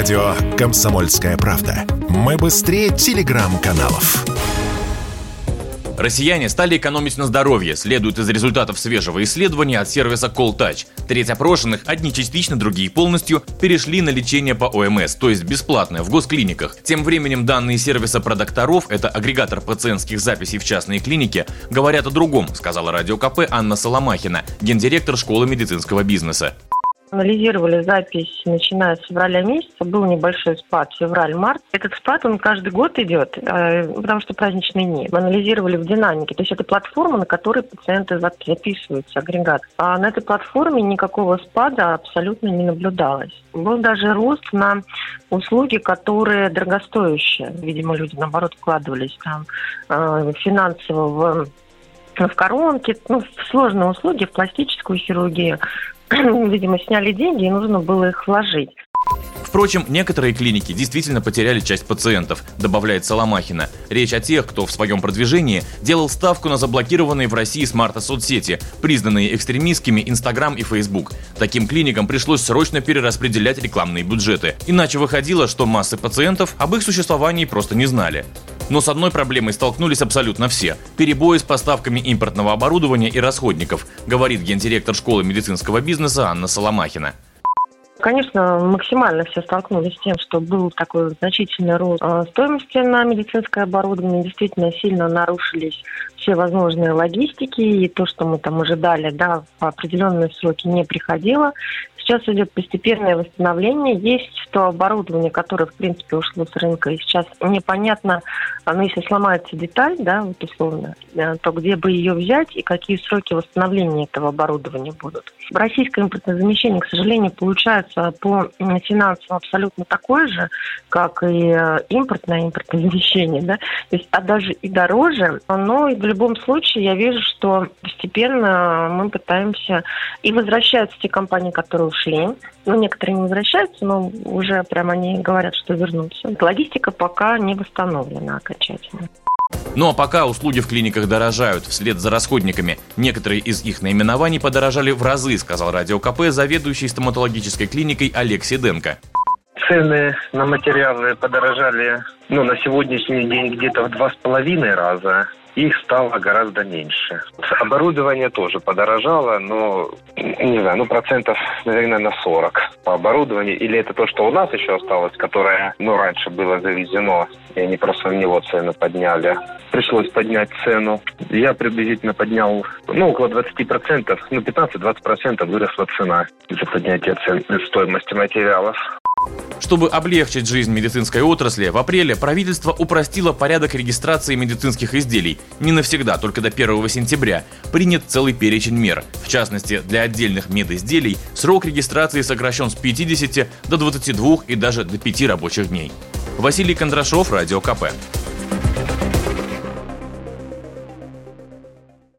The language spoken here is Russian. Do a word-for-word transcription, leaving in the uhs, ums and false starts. Радио «Комсомольская правда». Мы быстрее телеграм-каналов. Россияне стали экономить на здоровье, следует из результатов свежего исследования от сервиса CallTouch. Треть опрошенных, одни частично, другие полностью, перешли на лечение по О М С, то есть бесплатное, в госклиниках. Тем временем данные сервиса ПроДокторов, это агрегатор пациентских записей в частной клинике, говорят о другом, сказала Радио КП Анна Соломахина, гендиректор школы медицинского бизнеса. Анализировали запись, начиная с февраля месяца, был небольшой спад, февраль-март. Этот спад, он каждый год идет, потому что праздничные дни. Мы анализировали в динамике, то есть это платформа, на которой пациенты записываются, агрегат. А на этой платформе никакого спада абсолютно не наблюдалось. Был даже рост на услуги, которые дорогостоящие. Видимо, люди, наоборот, вкладывались там финансово в, в коронки, ну, в сложные услуги, в пластическую хирургию. Видимо, сняли деньги, и нужно было их вложить. Впрочем, некоторые клиники действительно потеряли часть пациентов, добавляет Соломахина. Речь о тех, кто в своем продвижении делал ставку на заблокированные в России с марта соцсети, признанные экстремистскими Инстаграм и Фейсбук. Таким клиникам пришлось срочно перераспределять рекламные бюджеты. Иначе выходило, что массы пациентов об их существовании просто не знали. Но с одной проблемой столкнулись абсолютно все – перебои с поставками импортного оборудования и расходников, говорит гендиректор школы медицинского бизнеса Анна Соломахина. Конечно, максимально все столкнулись с тем, что был такой значительный рост стоимости на медицинское оборудование. Действительно сильно нарушились все возможные логистики, и то, что мы там ожидали, да, в определенные сроки не приходило. Сейчас идет постепенное восстановление. Есть то оборудование, которое, в принципе, ушло с рынка, и сейчас непонятно, ну, если сломается деталь, да, вот условно, то где бы ее взять и какие сроки восстановления этого оборудования будут. Российское импортозамещение, к сожалению, получается по финансам абсолютно такое же, как и импортное импортозамещение, да, то есть, а даже и дороже. Но в любом случае я вижу, что постепенно мы пытаемся, и возвращаются те компании, которые ушли. Ну, некоторые не возвращаются, но уже прям они говорят, что вернутся. Логистика пока не восстановлена окончательно. Ну а пока услуги в клиниках дорожают вслед за расходниками. Некоторые из их наименований подорожали в разы, сказал Радио КП заведующий стоматологической клиникой Олег Сиденко. Цены на материалы подорожали, ну, на сегодняшний день где-то в два с половиной раза. Их стало гораздо меньше. Оборудование тоже подорожало, но, не знаю, ну процентов, наверное, на сорок по оборудованию. Или это то, что у нас еще осталось, которое, ну, раньше было завезено, и они просто на него цену подняли. Пришлось поднять цену. Я приблизительно поднял, ну, около двадцать процентов, ну, пятнадцать-двадцать процентов выросла цена из-за поднятия цен, стоимости материалов. Чтобы облегчить жизнь медицинской отрасли, в апреле правительство упростило порядок регистрации медицинских изделий. Не навсегда, только до первого сентября. Принят целый перечень мер. В частности, для отдельных медизделий срок регистрации сокращен с пятидесяти до двадцати двух и даже до пяти рабочих дней. Василий Кондрашов, Радио КП.